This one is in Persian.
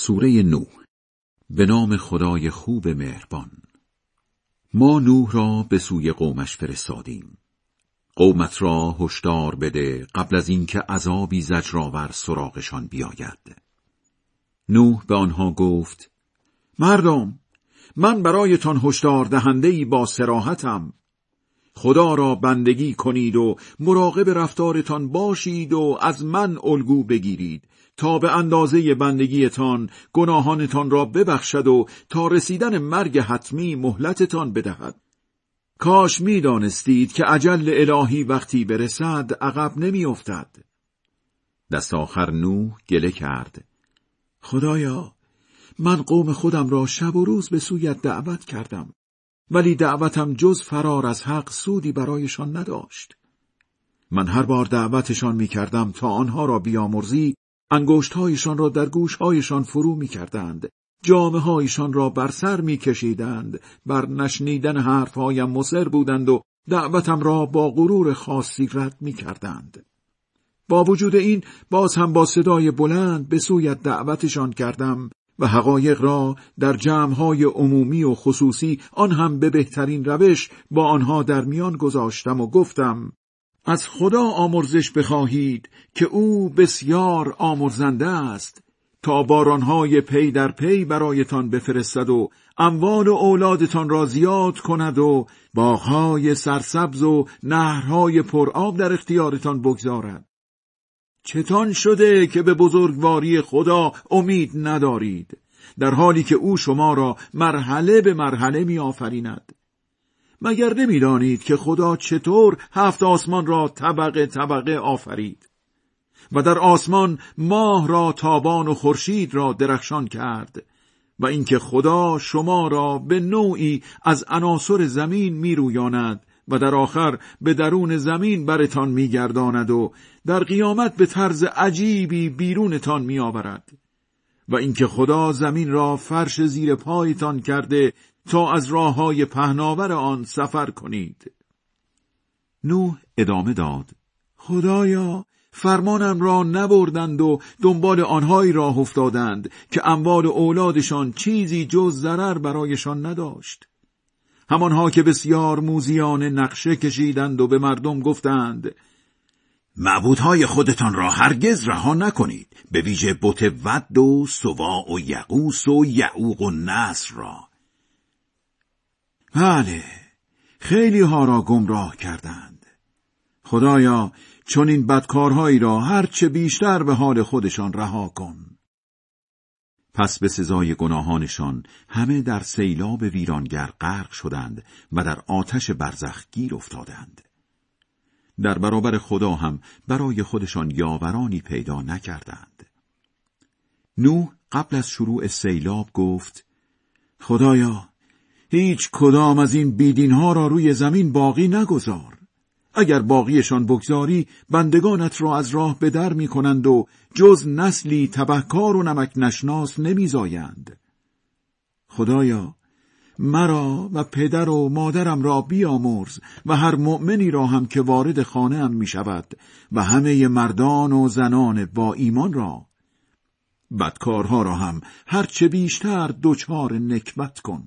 سوره نوح. به نام خدای خوب مهربان. ما نوح را به سوی قومش فرستادیم. قومت را هشدار بده قبل از اینکه عذابی زجرآور سراغشان بیاید. نوح به آنها گفت: مردم، من برایتان هشدار دهنده‌ای با صراحتم. خدا را بندگی کنید و مراقب رفتارتان باشید و از من الگو بگیرید تا به اندازه بندگیتان گناهانتان را ببخشد و تا رسیدن مرگ حتمی مهلتتان بدهد. کاش می دانستید که اجل الهی وقتی برسد عقب نمی افتد. دست آخر نوح گله کرد: خدایا، من قوم خودم را شب و روز به سویت دعوت کردم، ولی دعوتم جز فرار از حق سودی برایشان نداشت. من هر بار دعوتشان می کردم تا آنها را بیامرزی، انگشت‌هایشان را در گوش‌هایشان فرو می کردند، جامه‌هایشان را بر سر می کشیدند، بر نشنیدن حرف‌هایم مصر بودند و دعوتم را با غرور خاصی رد می کردند. با وجود این، باز هم با صدای بلند به سویت دعوتشان کردم و حقایق را در جمع‌های عمومی و خصوصی، آن هم به بهترین روش، با آنها در میان گذاشتم و گفتم: از خدا آمرزش بخواهید که او بسیار آمرزنده است، تا بارانهای پی در پی برایتان بفرستد و اموال و اولادتان را زیاد کند و باغهای سرسبز و نهرهای پرآب در اختیارتان بگذارد. چتان شده که به بزرگواری خدا امید ندارید، در حالی که او شما را مرحله به مرحله می آفریند. مگر نمی دانید که خدا چطور 7 آسمان را طبقه طبقه آفرید و در آسمان ماه را تابان و خورشید را درخشان کرد و اینکه خدا شما را به نوعی از عناصر زمین می رویاند و در آخر به درون زمین برتان می گرداند و در قیامت به طرز عجیبی بیرونتان می آورد و اینکه خدا زمین را فرش زیر پایتان کرده تا از راههای پهناور آن سفر کنید. نوح ادامه داد: خدایا، فرمانم را نبردند و دنبال آنهایی راه افتادند که اموال و اولادشان چیزی جز ضرر برایشان نداشت. همانها که بسیار موذیانه نقشه کشیدند و به مردم گفتند: معبودهای خودتان را هرگز رها نکنید، به ویژه بت ود و سواع و یغوس و یعوق و نصر را. بله، خیلی ها را گمراه کردند. خدایا، چون این بدکارهایی را هرچه بیشتر به حال خودشان رها کن. پس به سزای گناهانشان همه در سیلاب ویرانگر غرق شدند و در آتش برزخ گیر افتادند. در برابر خدا هم برای خودشان یاورانی پیدا نکردند. نوح قبل از شروع سیلاب گفت: خدایا، هیچ کدام از این بیدینها را روی زمین باقی نگذار. اگر باقیشان بگذاری، بندگانت را از راه به در می کنند و جز نسلی تبهکار و نمک نشناس نمی زایند. خدایا، مرا و پدر و مادرم را بیامرز و هر مؤمنی را هم که وارد خانه ام می شود و همه مردان و زنان با ایمان را. بدکارها را هم هرچه بیشتر دچار نکبت کن.